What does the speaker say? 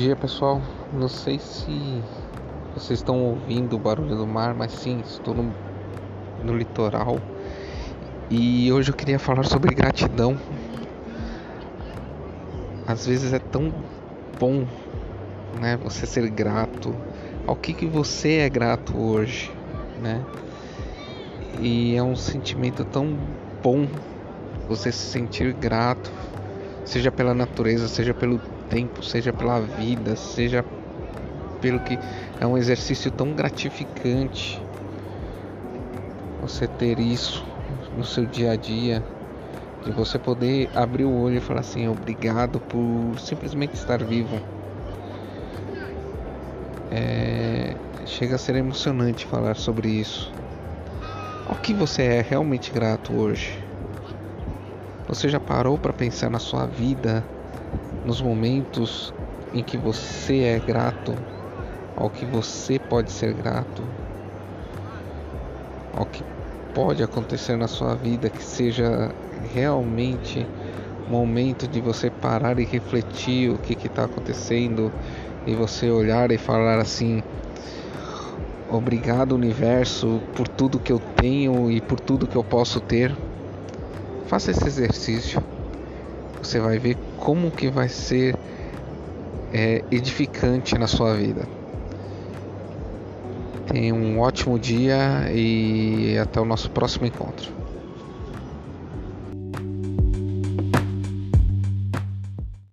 dia, pessoal. Não sei se vocês estão ouvindo o barulho do mar, mas sim, estou no litoral. E hoje eu queria falar sobre gratidão. Às vezes é tão bom, né, você ser grato. Ao que você é grato hoje, né? E é um sentimento tão bom você se sentir grato, seja pela natureza, seja pelo tempo, seja pela vida, seja pelo que é um exercício tão gratificante você ter isso no seu dia a dia, de você poder abrir o olho e falar assim: obrigado por simplesmente estar vivo. Chega a ser emocionante falar sobre isso. Ao que você é realmente grato hoje? Você já parou para pensar na sua vida, nos momentos em que você é grato, ao que você pode ser grato, ao que pode acontecer na sua vida, que seja realmente momento de você parar e refletir o que está acontecendo, e você olhar e falar assim: obrigado, universo, por tudo que eu tenho e por tudo que eu posso ter. Faça esse exercício, você vai ver como que vai ser edificante na sua vida. Tenha um ótimo dia e até o nosso próximo encontro.